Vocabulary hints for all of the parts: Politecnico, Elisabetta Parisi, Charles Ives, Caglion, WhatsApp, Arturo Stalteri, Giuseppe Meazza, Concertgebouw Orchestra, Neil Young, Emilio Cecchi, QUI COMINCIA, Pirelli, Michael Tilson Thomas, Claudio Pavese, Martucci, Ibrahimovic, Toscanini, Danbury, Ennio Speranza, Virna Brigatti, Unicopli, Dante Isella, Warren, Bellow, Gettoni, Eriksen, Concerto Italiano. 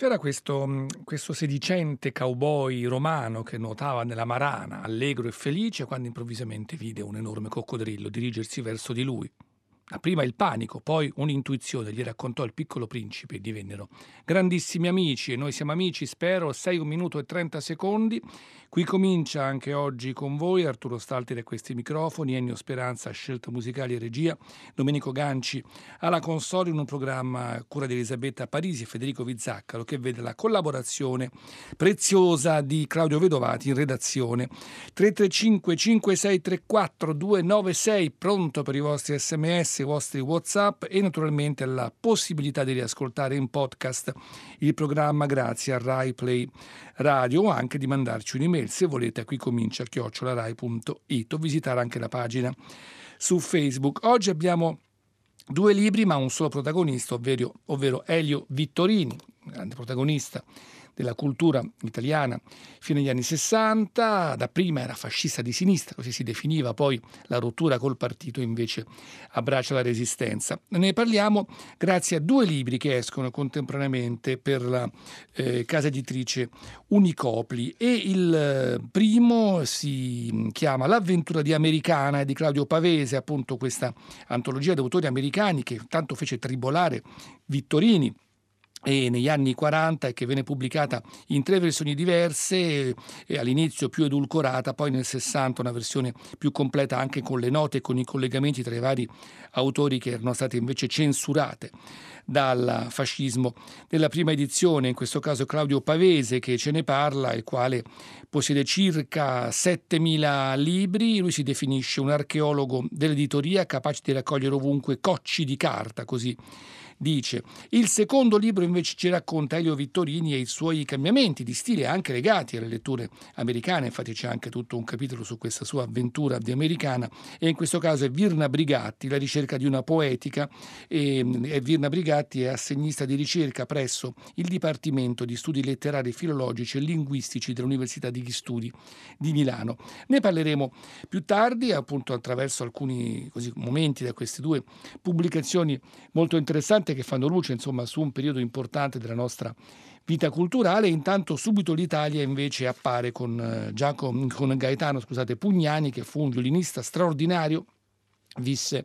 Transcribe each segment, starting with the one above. C'era questo sedicente cowboy romano che nuotava nella marana, allegro e felice, quando improvvisamente vide un enorme coccodrillo dirigersi verso di lui. Prima il panico, poi un'intuizione gli raccontò il piccolo principe e divennero grandissimi amici. E noi siamo amici, spero, 6 minuti e 30 secondi. Qui comincia anche oggi con voi Arturo Stalteri a questi microfoni, Ennio Speranza a scelta musicali e regia, Domenico Ganci alla console, in un programma a cura di Elisabetta Parisi e Federico Vizzaccaro, che vede la collaborazione preziosa di Claudio Vedovati in redazione. 335 5634 296, pronto per i vostri sms, i vostri WhatsApp e naturalmente la possibilità di riascoltare in podcast il programma grazie a Rai Play Radio, o anche di mandarci un'email se volete a QuiComincia@rai.it, o visitare anche la pagina su Facebook. Oggi abbiamo 2 libri ma un solo protagonista, ovvero Elio Vittorini, grande protagonista della cultura italiana fino agli anni 60, dapprima era fascista di sinistra, così si definiva, poi la rottura col partito invece abbraccia la resistenza. Ne parliamo grazie a 2 libri che escono contemporaneamente per la casa editrice Unicopli, e il primo si chiama L'avventura di Americana, di Claudio Pavese, appunto questa antologia di autori americani che tanto fece tribolare Vittorini e negli anni 40, e che venne pubblicata in 3 versioni diverse, e all'inizio più edulcorata, poi nel 60 una versione più completa anche con le note e con i collegamenti tra i vari autori che erano state invece censurate dal fascismo. Nella prima edizione, in questo caso Claudio Pavese che ce ne parla, il quale possiede circa 7.000 libri, lui si definisce un archeologo dell'editoria capace di raccogliere ovunque cocci di carta, così dice. Il secondo libro invece ci racconta Elio Vittorini e i suoi cambiamenti di stile anche legati alle letture americane, infatti c'è anche tutto un capitolo su questa sua avventura di Americana, e in questo caso è Virna Brigatti, la ricerca di una poetica, e Virna Brigatti è assegnista di ricerca presso il Dipartimento di Studi Letterari, Filologici e Linguistici dell'Università degli Studi di Milano. Ne parleremo più tardi, appunto attraverso alcuni momenti da queste 2 pubblicazioni molto interessanti che fanno luce, insomma, su un periodo importante della nostra vita culturale. Intanto subito l'Italia invece appare con Gaetano Pugnani, che fu un violinista straordinario, visse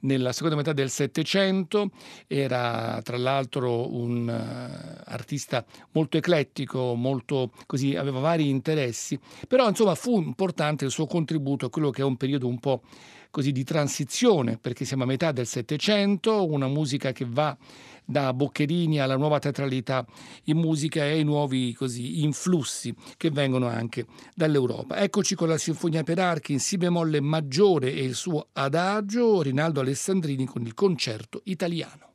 nella seconda metà del Settecento, era tra l'altro un artista molto eclettico, molto aveva vari interessi, però insomma fu importante il suo contributo a quello che è un periodo un po' di transizione, perché siamo a metà del Settecento, una musica che va da Boccherini alla nuova teatralità in musica e ai nuovi influssi che vengono anche dall'Europa. Eccoci con la Sinfonia per archi in Si bemolle maggiore e il suo adagio, Rinaldo Alessandrini con il Concerto Italiano.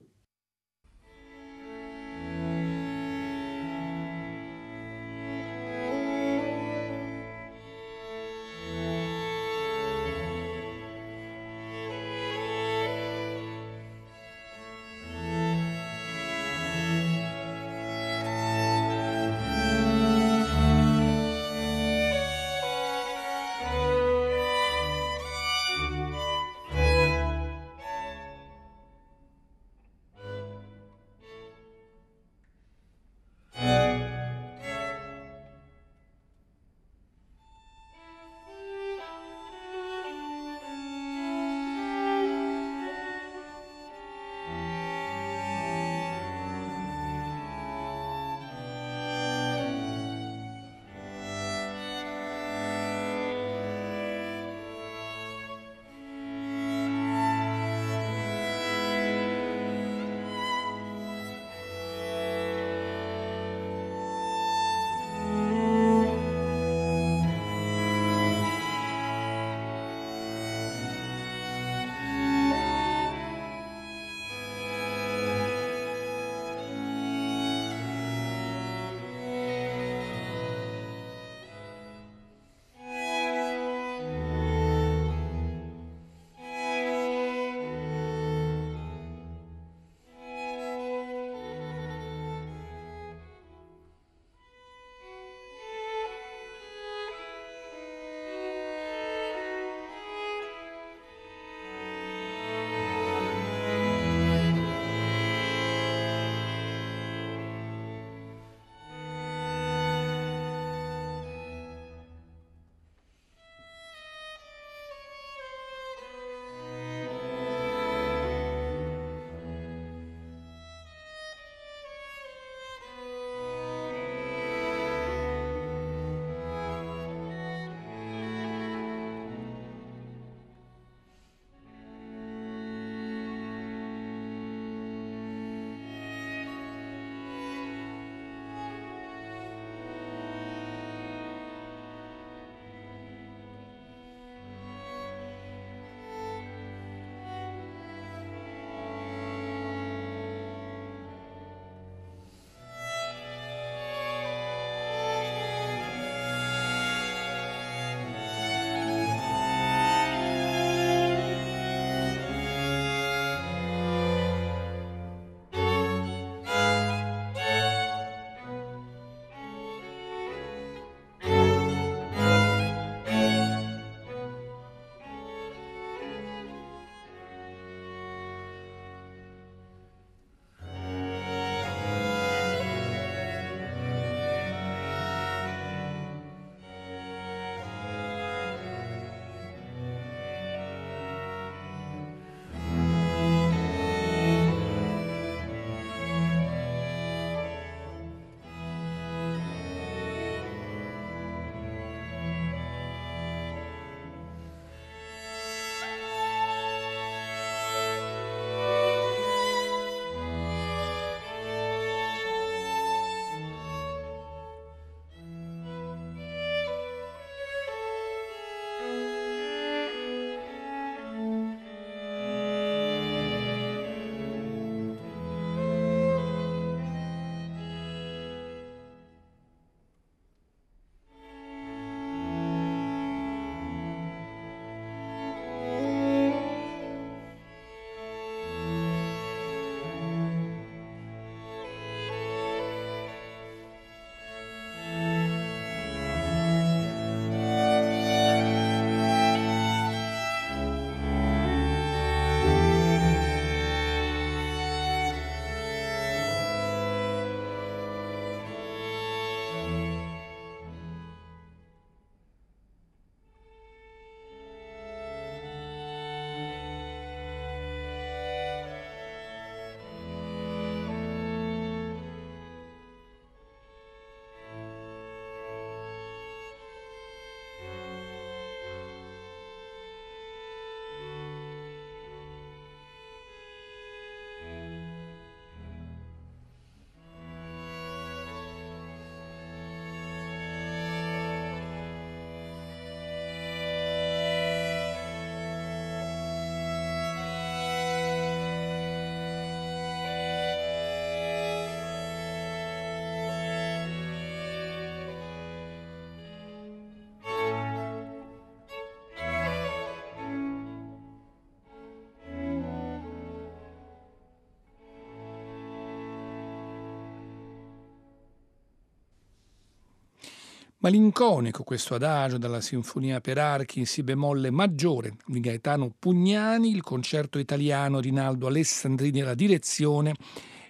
Malinconico questo adagio dalla Sinfonia per archi in Si bemolle maggiore di Gaetano Pugnani, il Concerto Italiano Rinaldo Alessandrini alla direzione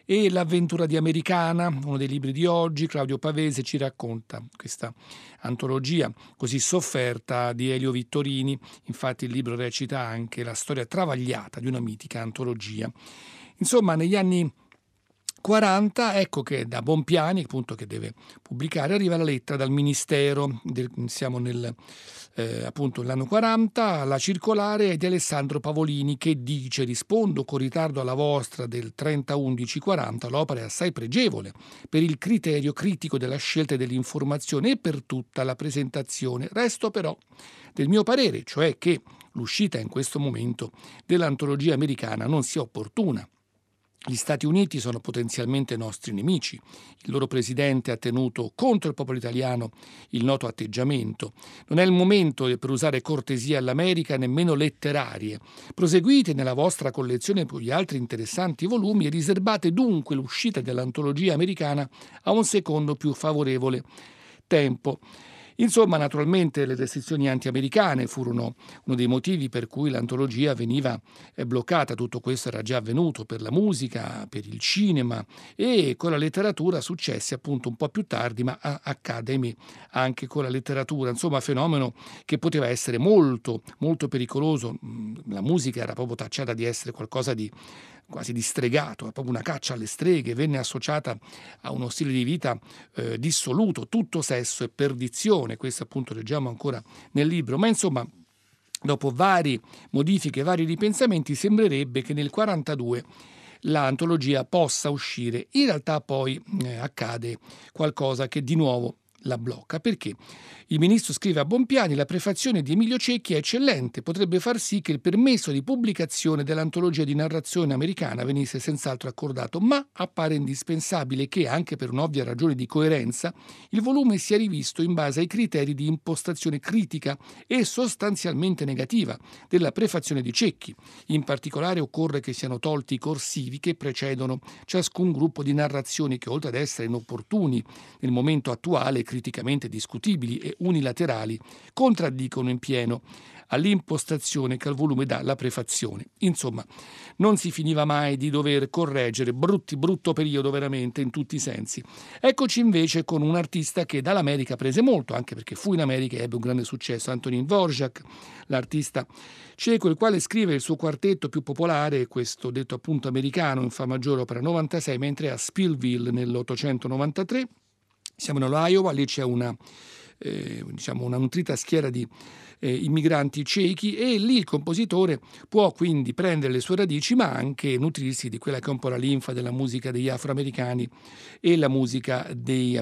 e L'avventura di Americana, uno dei libri di oggi. Claudio Pavese ci racconta questa antologia così sofferta di Elio Vittorini. Infatti il libro recita anche la storia travagliata di una mitica antologia. Insomma, negli anni 40, ecco che da Bompiani, appunto, che deve pubblicare, arriva la lettera dal Ministero, siamo nel, appunto nell'anno 40, la circolare è di Alessandro Pavolini che dice: rispondo con ritardo alla vostra del 30-11-40, l'opera è assai pregevole per il criterio critico della scelta e dell'informazione e per tutta la presentazione, resto però del mio parere, cioè che l'uscita in questo momento dell'antologia americana non sia opportuna. Gli Stati Uniti sono potenzialmente nostri nemici. Il loro presidente ha tenuto contro il popolo italiano il noto atteggiamento. Non è il momento per usare cortesie all'America, nemmeno letterarie. Proseguite nella vostra collezione con gli altri interessanti volumi e riservate dunque l'uscita dell'antologia americana a un secondo più favorevole tempo. Insomma, naturalmente le restrizioni anti-americane furono uno dei motivi per cui l'antologia veniva bloccata. Tutto questo era già avvenuto per la musica, per il cinema e con la letteratura successe appunto un po' più tardi, ma accade anche con la letteratura. Insomma, fenomeno che poteva essere molto, molto pericoloso. La musica era proprio tacciata di essere qualcosa di quasi distregato, proprio una caccia alle streghe, venne associata a uno stile di vita dissoluto, tutto sesso e perdizione. Questo appunto leggiamo ancora nel libro, ma insomma dopo varie modifiche, vari ripensamenti, sembrerebbe che nel 42 l'antologia possa uscire. In realtà poi accade qualcosa che di nuovo la blocca, perché il ministro scrive a Bompiani: la prefazione di Emilio Cecchi è eccellente, potrebbe far sì che il permesso di pubblicazione dell'antologia di narrazione americana venisse senz'altro accordato, ma appare indispensabile che, anche per un'ovvia ragione di coerenza, il volume sia rivisto in base ai criteri di impostazione critica e sostanzialmente negativa della prefazione di Cecchi. In particolare occorre che siano tolti i corsivi che precedono ciascun gruppo di narrazioni che, oltre ad essere inopportuni nel momento attuale, criticamente discutibili e unilaterali, contraddicono in pieno all'impostazione che al volume dà la prefazione. Insomma, non si finiva mai di dover correggere, brutto periodo veramente in tutti i sensi. Eccoci invece con un artista che dall'America prese molto, anche perché fu in America e ebbe un grande successo, Antonín Dvořák, l'artista ceco, il quale scrive il suo quartetto più popolare, questo detto appunto americano, in fa maggiore opera 96, mentre a Spielville nell'893, siamo nell'Iowa, lì c'è una nutrita schiera di immigranti cechi e lì il compositore può quindi prendere le sue radici ma anche nutrirsi di quella che è un po' la linfa della musica degli afroamericani e la musica degli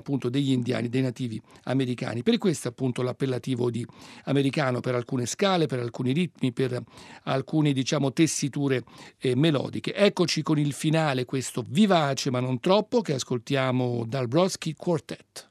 indiani, dei nativi americani. Per questo appunto l'appellativo di americano, per alcune scale, per alcuni ritmi, per alcune tessiture melodiche. Eccoci con il finale, questo vivace ma non troppo, che ascoltiamo dal Brodsky Quartet.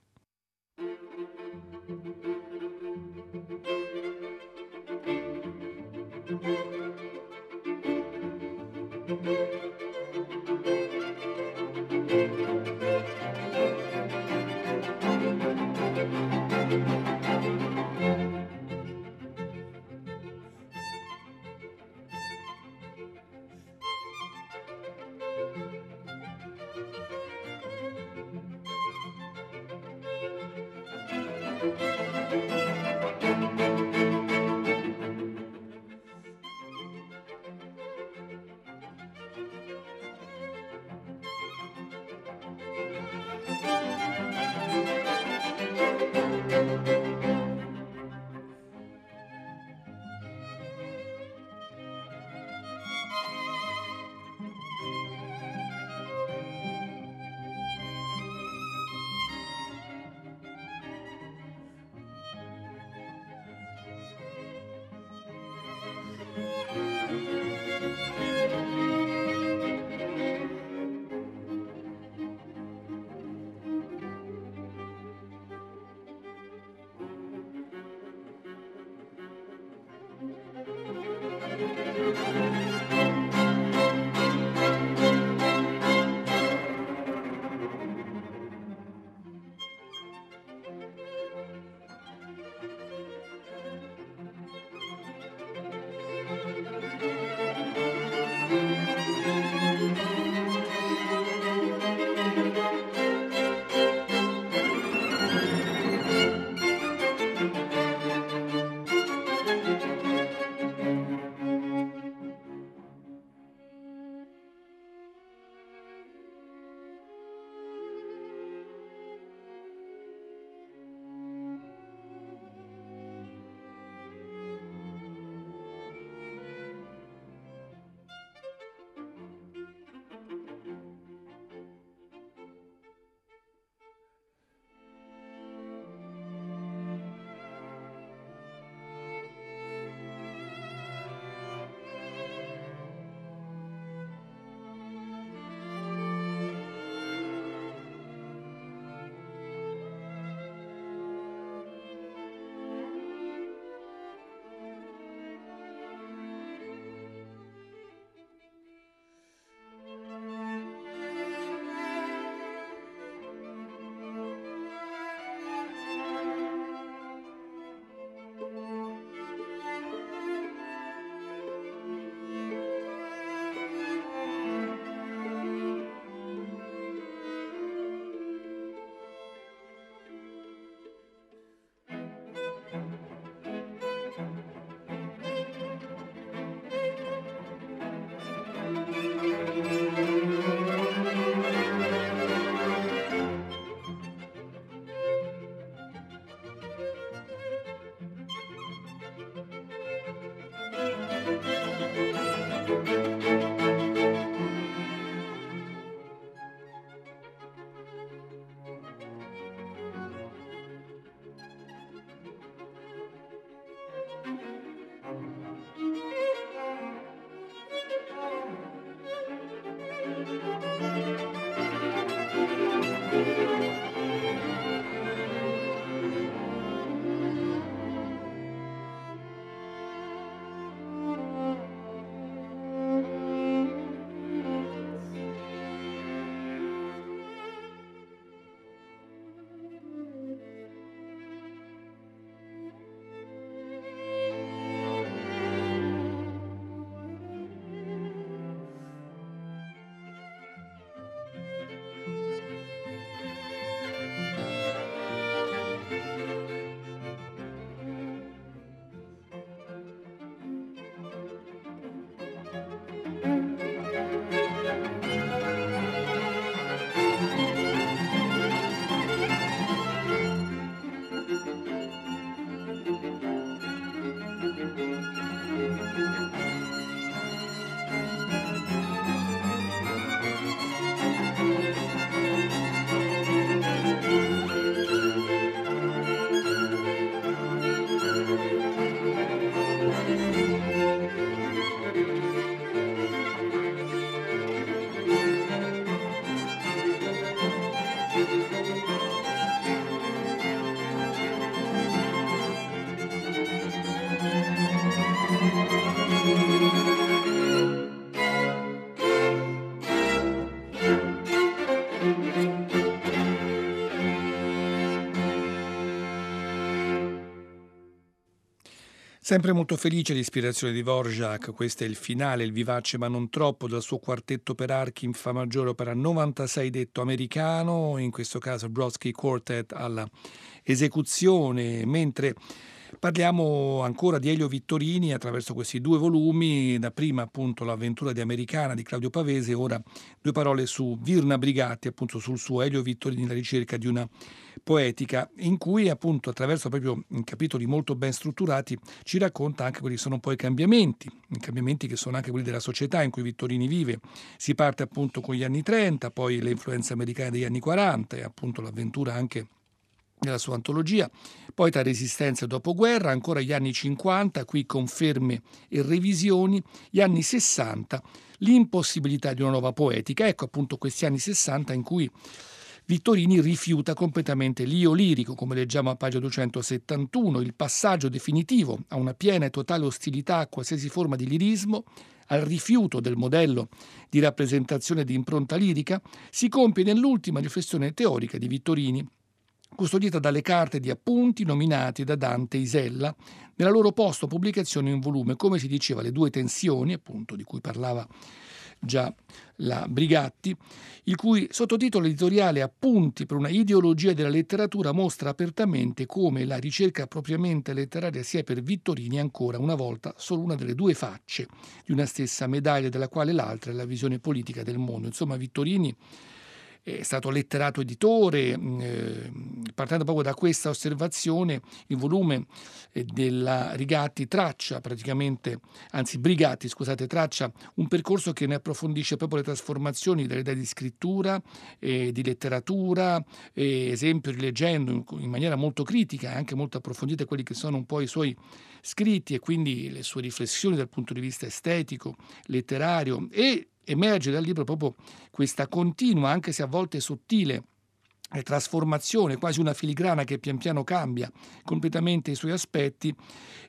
Sempre molto felice l'ispirazione di Dvořák, questo è il finale, il vivace ma non troppo, dal suo quartetto per archi in fa maggiore, opera 96 detto americano, in questo caso Brodsky Quartet alla esecuzione, mentre parliamo ancora di Elio Vittorini attraverso questi due volumi, da prima appunto L'avventura di Americana di Claudio Pavese, ora due parole su Virna Brigatti, appunto sul suo Elio Vittorini, la ricerca di una poetica, in cui appunto attraverso proprio capitoli molto ben strutturati ci racconta anche quelli che sono poi i cambiamenti che sono anche quelli della società in cui Vittorini vive. Si parte appunto con gli anni 30, poi le influenze americane degli anni 40 e appunto l'avventura anche nella sua antologia, poi tra resistenza e dopoguerra, ancora gli anni 50, qui conferme e revisioni, gli anni 60, l'impossibilità di una nuova poetica, ecco appunto questi anni 60 in cui Vittorini rifiuta completamente l'io lirico, come leggiamo a pagina 271, il passaggio definitivo a una piena e totale ostilità a qualsiasi forma di lirismo, al rifiuto del modello di rappresentazione di impronta lirica, si compie nell'ultima riflessione teorica di Vittorini, custodita dalle carte di appunti nominati da Dante Isella nella loro posta pubblicazione in volume, come si diceva, le due tensioni, appunto, di cui parlava già la Brigatti, il cui sottotitolo editoriale Appunti per una ideologia della letteratura mostra apertamente come la ricerca propriamente letteraria sia per Vittorini ancora una volta solo una delle due facce di una stessa medaglia, della quale l'altra è la visione politica del mondo. Insomma, Vittorini è stato letterato editore, partendo proprio da questa osservazione il volume della Brigatti traccia un percorso che ne approfondisce proprio le trasformazioni dall'idea di scrittura, di letteratura, esempio rileggendo in maniera molto critica e anche molto approfondita quelli che sono un po' i suoi scritti e quindi le sue riflessioni dal punto di vista estetico, letterario, e emerge dal libro proprio questa continua, anche se a volte sottile, trasformazione, quasi una filigrana che pian piano cambia completamente i suoi aspetti,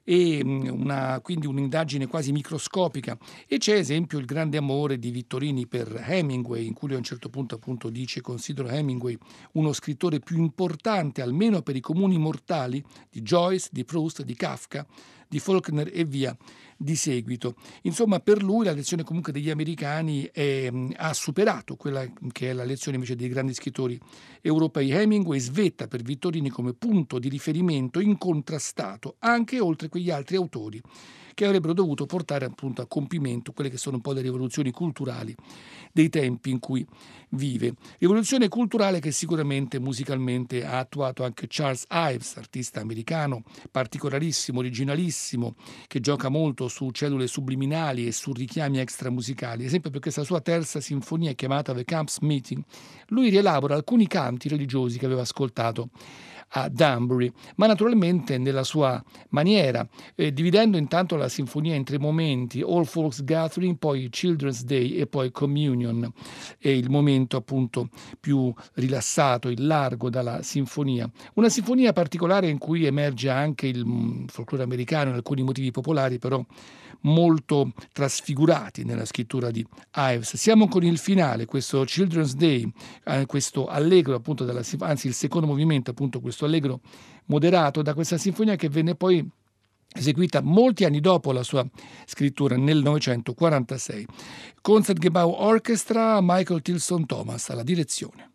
e quindi un'indagine quasi microscopica. E c'è esempio il grande amore di Vittorini per Hemingway, in cui lui a un certo punto appunto dice: considero Hemingway uno scrittore più importante, almeno per i comuni mortali, di Joyce, di Proust, di Kafka, di Faulkner e via di seguito. Insomma, per lui la lezione comunque degli americani ha superato quella che è la lezione invece dei grandi scrittori europei. Hemingway svetta per Vittorini come punto di riferimento incontrastato, anche oltre quegli altri autori che avrebbero dovuto portare appunto a compimento quelle che sono un po' le rivoluzioni culturali dei tempi in cui vive. Rivoluzione culturale che sicuramente musicalmente ha attuato anche Charles Ives, artista americano particolarissimo, originalissimo, che gioca molto su cellule subliminali e su richiami extramusicali. Esempio per questa sua terza sinfonia chiamata The Camps Meeting, lui rielabora alcuni canti religiosi che aveva ascoltato a Danbury, ma naturalmente nella sua maniera, dividendo intanto la sinfonia in tre momenti: All Folks Gathering, poi Children's Day e poi Communion, e il momento appunto più rilassato, il largo dalla sinfonia. Una sinfonia particolare in cui emerge anche il folklore americano e alcuni motivi popolari, però molto trasfigurati nella scrittura di Ives. Siamo con il finale, questo Children's Day, questo allegro appunto il secondo movimento, appunto questo allegro moderato da questa sinfonia, che venne poi eseguita molti anni dopo la sua scrittura, nel 1946. Concertgebouw Orchestra, Michael Tilson Thomas alla direzione.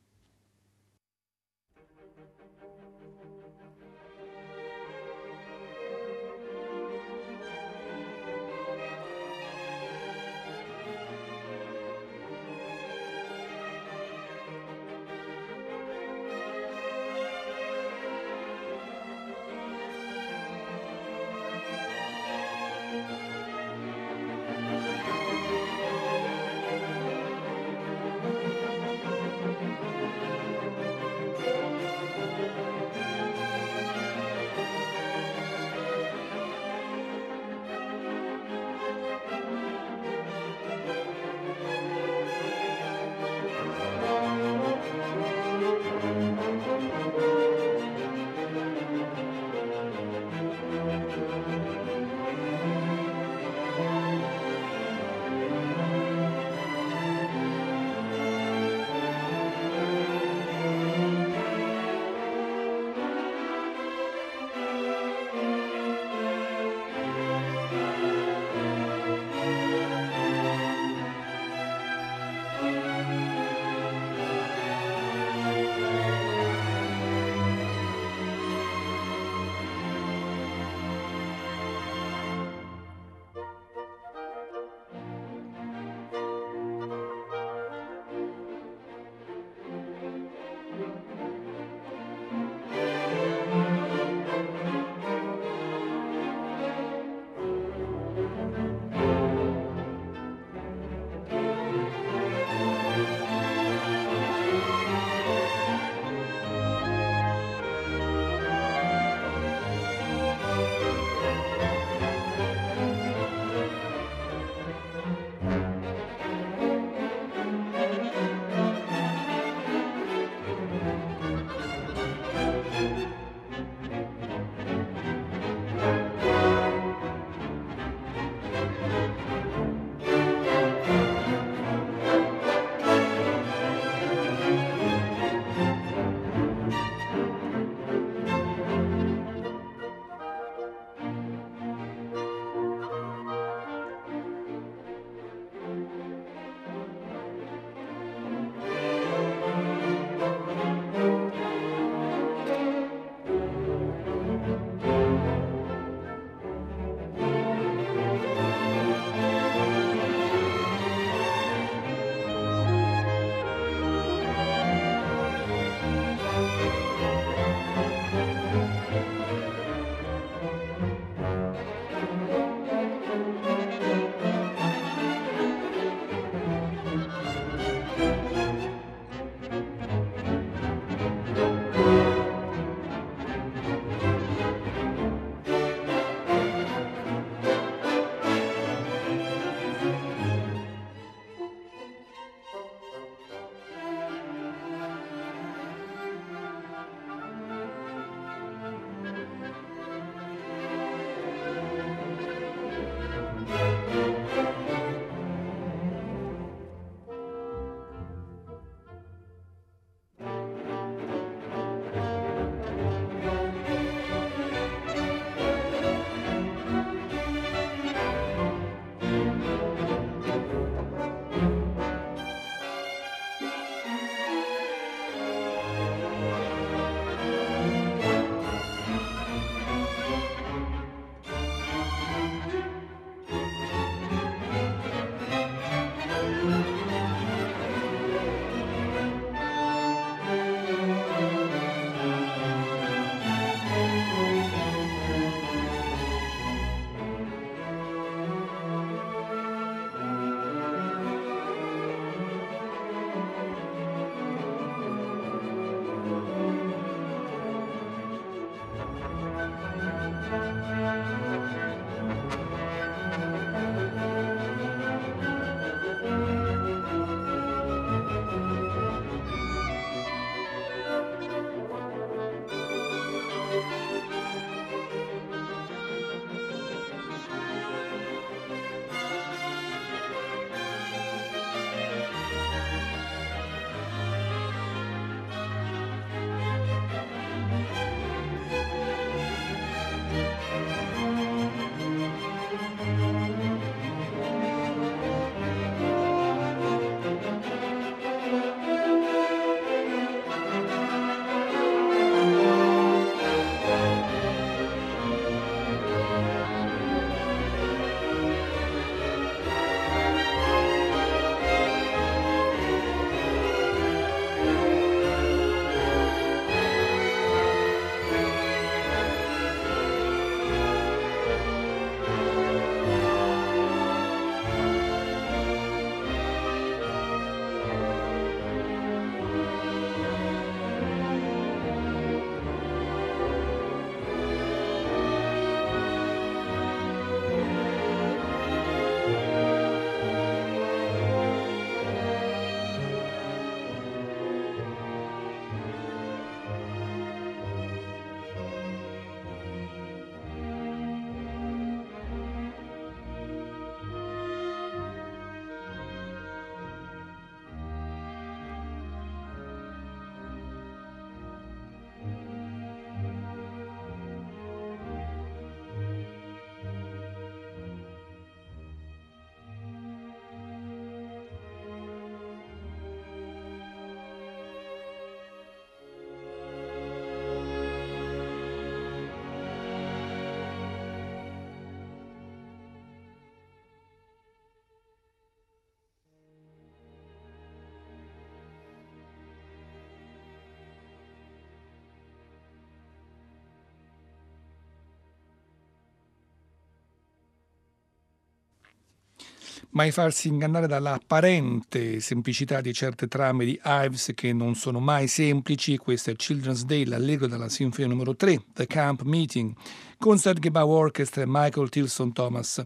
mai farsi ingannare dall'apparente semplicità di certe trame di Ives che non sono mai semplici. Questo è Children's Day, l'allegro della Sinfonia numero 3, The Camp Meeting, Concertgebouw Orchestra e Michael Tilson Thomas.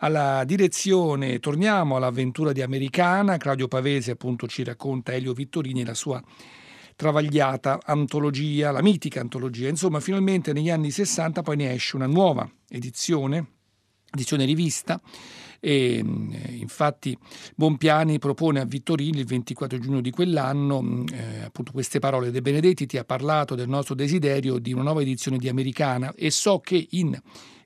Alla direzione torniamo all'avventura di Americana. Claudio Pavese appunto ci racconta Elio Vittorini e la sua travagliata antologia, la mitica antologia. Insomma, finalmente negli anni 60 poi ne esce una nuova edizione rivista, e infatti Bompiani propone a Vittorini il 24 giugno di quell'anno appunto queste parole: De Benedetti ti ha parlato del nostro desiderio di una nuova edizione di Americana e so che in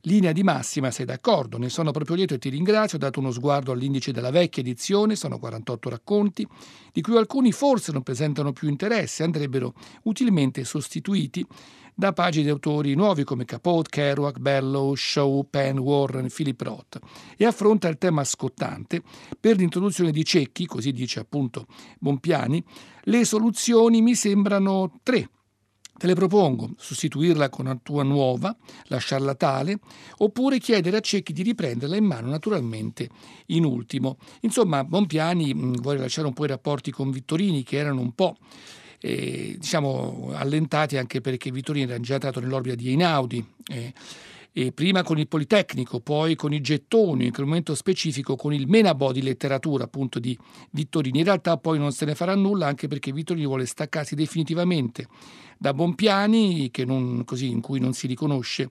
linea di massima sei d'accordo, ne sono proprio lieto e ti ringrazio. Ho dato uno sguardo all'indice della vecchia edizione, sono 48 racconti, di cui alcuni forse non presentano più interesse, andrebbero utilmente sostituiti da pagine di autori nuovi come Capote, Kerouac, Bellow, Shaw, Penn, Warren, Philip Roth, e affronta il tema scottante per l'introduzione di Cecchi, così dice appunto Bompiani. Le soluzioni mi sembrano tre. Te le propongo: sostituirla con una tua nuova, lasciarla tale, oppure chiedere a Cecchi di riprenderla in mano, naturalmente in ultimo. Insomma, Bompiani vuole lasciare un po' i rapporti con Vittorini, che erano un po' diciamo allentati, anche perché Vittorini era già entrato nell'orbita di Einaudi, e prima con il Politecnico, poi con i Gettoni, in quel momento specifico con il Menabo di letteratura appunto di Vittorini. In realtà poi non se ne farà nulla, anche perché Vittorini vuole staccarsi definitivamente da Bompiani, che non, così, in cui non si riconosce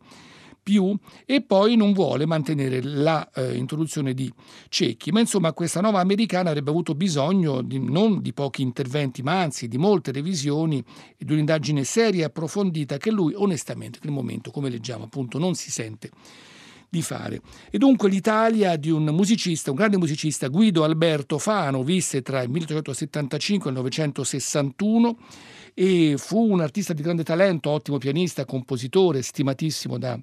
più, e poi non vuole mantenere la introduzione di Cecchi. Ma insomma questa nuova Americana avrebbe avuto bisogno non di pochi interventi, ma anzi di molte revisioni e di un'indagine seria e approfondita che lui onestamente nel momento, come leggiamo appunto, non si sente di fare. E dunque l'Italia di un grande musicista, Guido Alberto Fano, visse tra il 1875 e il 1961 e fu un artista di grande talento, ottimo pianista, compositore, stimatissimo da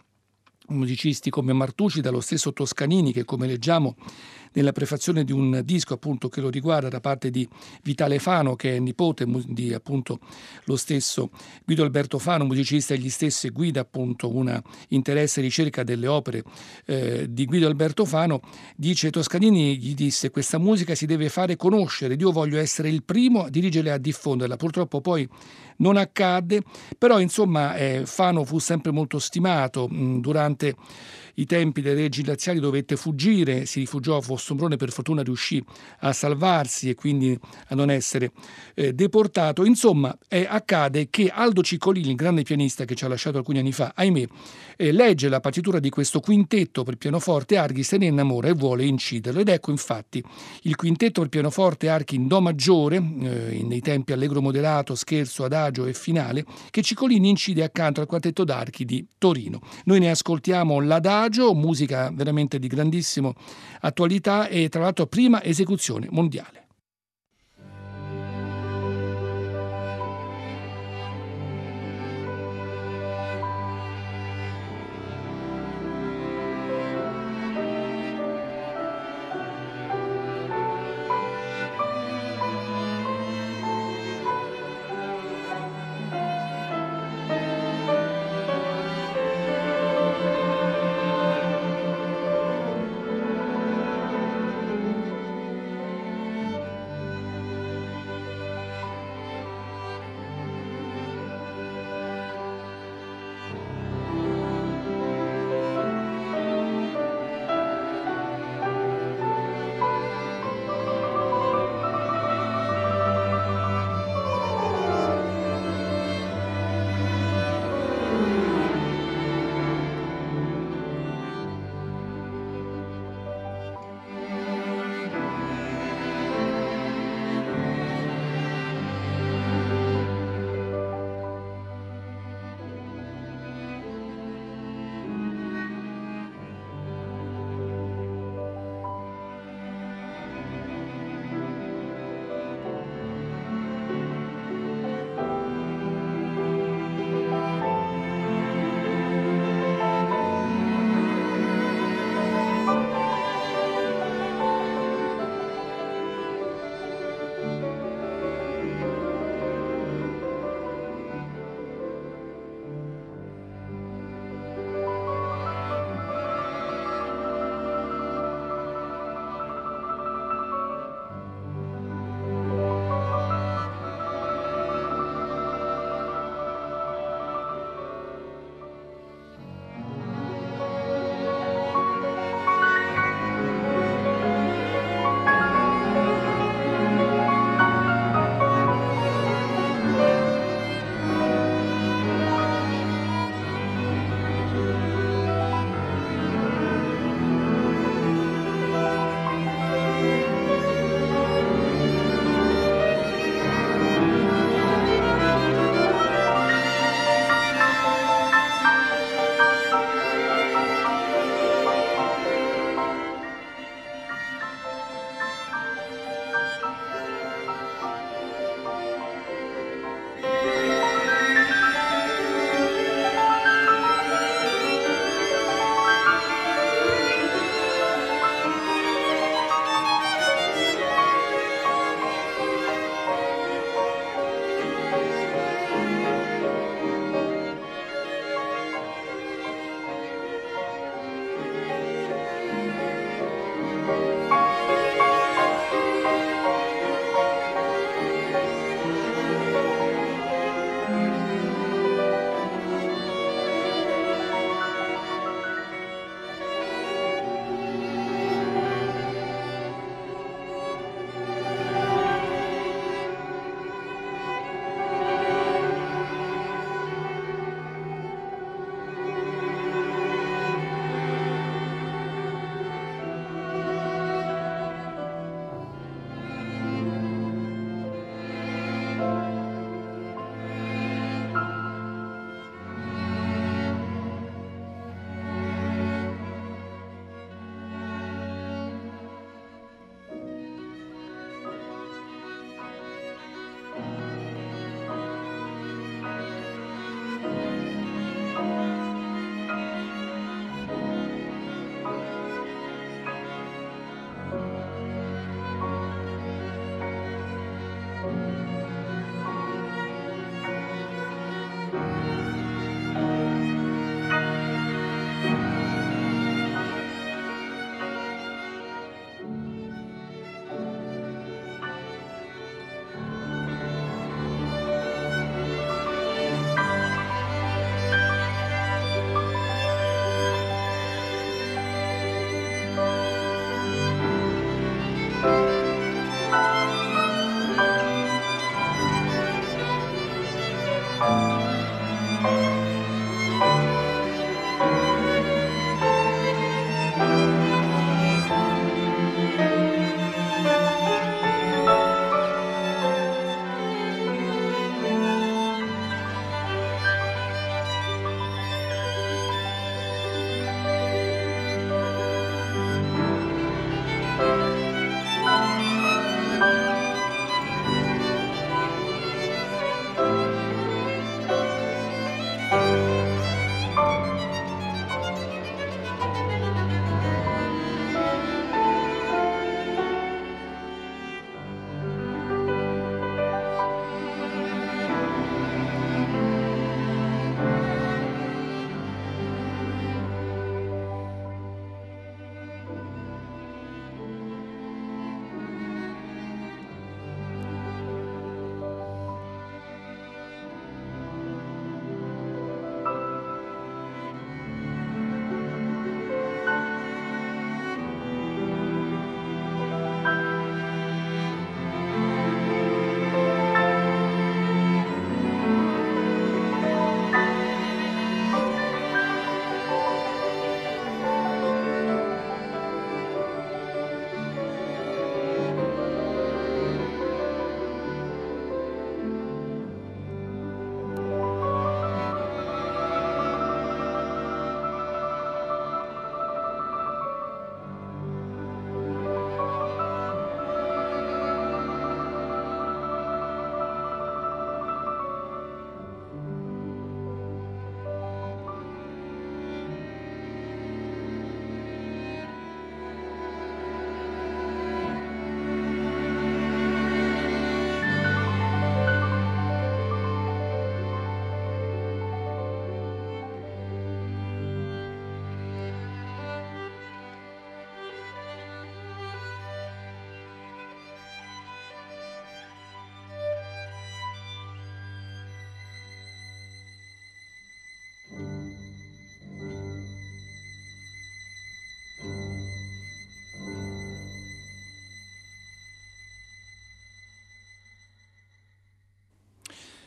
musicisti come Martucci, dallo stesso Toscanini, che come leggiamo nella prefazione di un disco appunto che lo riguarda da parte di Vitale Fano, che è nipote di appunto lo stesso Guido Alberto Fano, musicista egli stesso, e guida appunto una interesse e ricerca delle opere di Guido Alberto Fano. Dice: Toscanini gli disse: questa musica si deve fare conoscere, io voglio essere il primo a dirigere e a diffonderla. Purtroppo poi non accadde, però insomma Fano fu sempre molto stimato. Durante i tempi dei Reggi Laziali dovette fuggire, si rifugiò a Fossombrone, per fortuna riuscì a salvarsi e quindi a non essere deportato. Insomma accade che Aldo Ciccolini, il grande pianista che ci ha lasciato alcuni anni fa, ahimè, legge la partitura di questo quintetto per pianoforte archi, se ne innamora e vuole inciderlo, ed ecco infatti il quintetto per pianoforte archi in do maggiore nei tempi allegro moderato, scherzo, adagio e finale, che Ciccolini incide accanto al Quartetto d'Archi di Torino. Noi ne ascoltiamo l'adagio, musica veramente di grandissima attualità e tra l'altro prima esecuzione mondiale.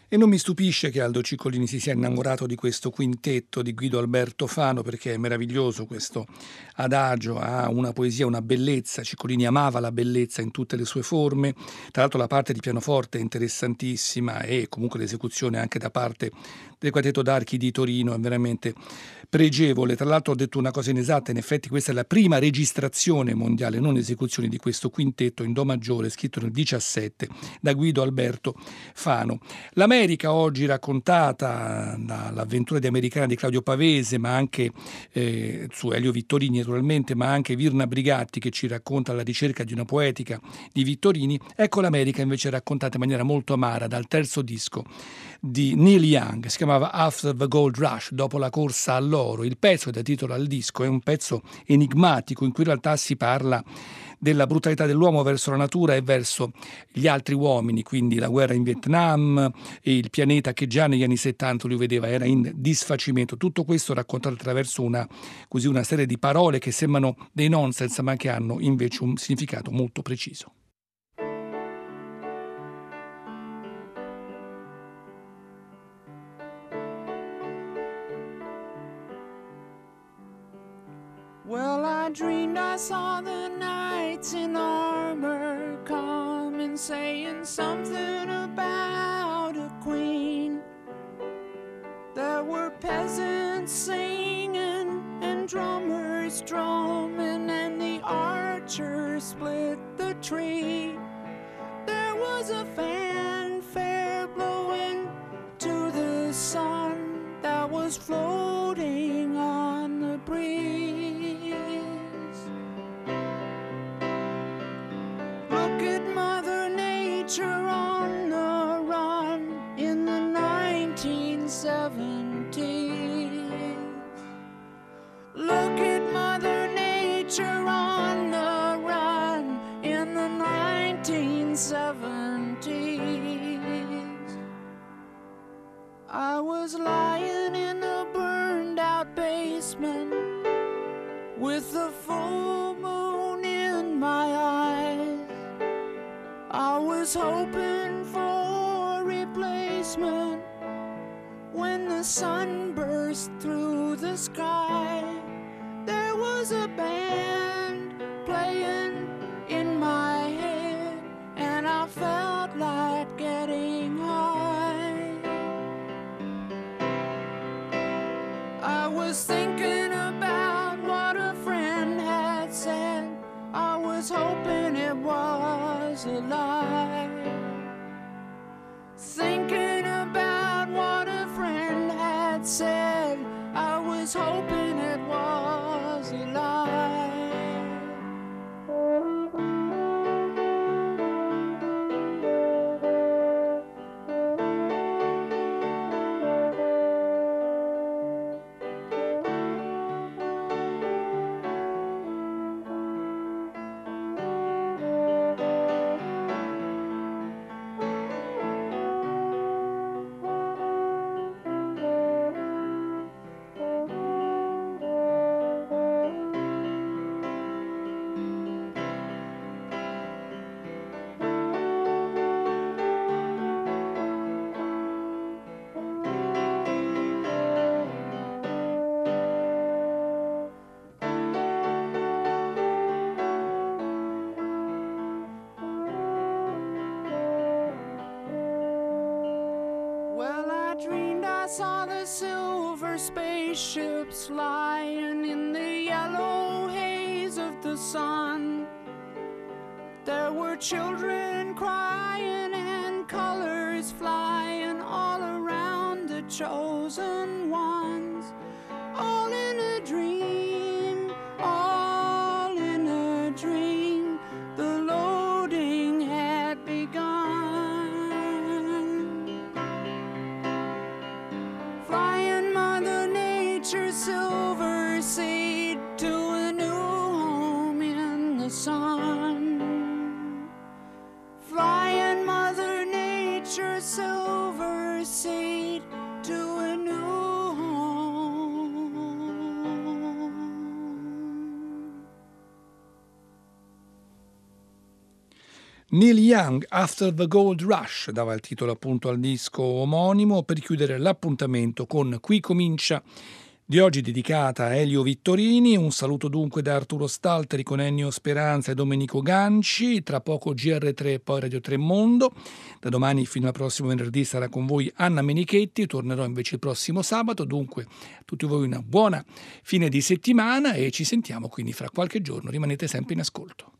E non mi stupisce che Aldo Ciccolini si sia innamorato di questo quintetto di Guido Alberto Fano, perché è meraviglioso questo adagio, ha una poesia, una bellezza. Ciccolini amava la bellezza in tutte le sue forme, tra l'altro la parte di pianoforte è interessantissima e comunque l'esecuzione anche da parte del Quartetto d'Archi di Torino è veramente pregevole. Tra l'altro ho detto una cosa inesatta, in effetti questa è la prima registrazione mondiale, non esecuzione, di questo quintetto in do maggiore, scritto nel 17 da Guido Alberto Fano. L'America oggi raccontata dall'avventura di Americana di Claudio Pavese, ma anche su Elio Vittorini naturalmente, ma anche Virna Brigatti che ci racconta la ricerca di una poetica di Vittorini. Ecco l'America invece raccontata in maniera molto amara dal terzo disco di Neil Young, si chiamava After the Gold Rush, dopo la corsa all'oro. Il pezzo che dà titolo al disco è un pezzo enigmatico in cui in realtà si parla della brutalità dell'uomo verso la natura e verso gli altri uomini, quindi la guerra in Vietnam e il pianeta che già negli anni 70 lui vedeva era in disfacimento. Tutto questo raccontato attraverso una serie di parole che sembrano dei nonsense ma che hanno invece un significato molto preciso. Well, I dreamed I saw the knights in armor come and saying something about a queen. There were peasants singing and drummers drumming and the archers split the tree. There was a fanfare blowing to the sun that was floating on the breeze. On the run in the 1970s. Look at Mother Nature on the run in the 1970s. I was lying in a burned out basement with the full moon in my eyes. I was hoping for a replacement when the sun burst through the sky. There was a band playing in my head and I felt like getting high. I was thinking about what a friend had said. I was hoping it was a lie. Thinking about what a friend had said, I was hoping it was a lie. Spaceships lying in the yellow haze of the sun. There were children crying and colors flying all around the chosen ones. All in a dream, all in a dream. The loading had begun. Flying silver seed to a new home in the sun. Flying Mother Nature silver seed to a new home. Neil Young, After the Gold Rush, dava il titolo appunto al disco omonimo, per chiudere l'appuntamento con Qui Comincia di oggi, dedicata a Elio Vittorini. Un saluto dunque da Arturo Stalteri con Ennio Speranza e Domenico Ganci. Tra poco GR3, poi Radio 3 Mondo. Da domani fino al prossimo venerdì sarà con voi Anna Menichetti, tornerò invece il prossimo sabato. Dunque a tutti voi una buona fine di settimana e ci sentiamo quindi fra qualche giorno. Rimanete sempre in ascolto.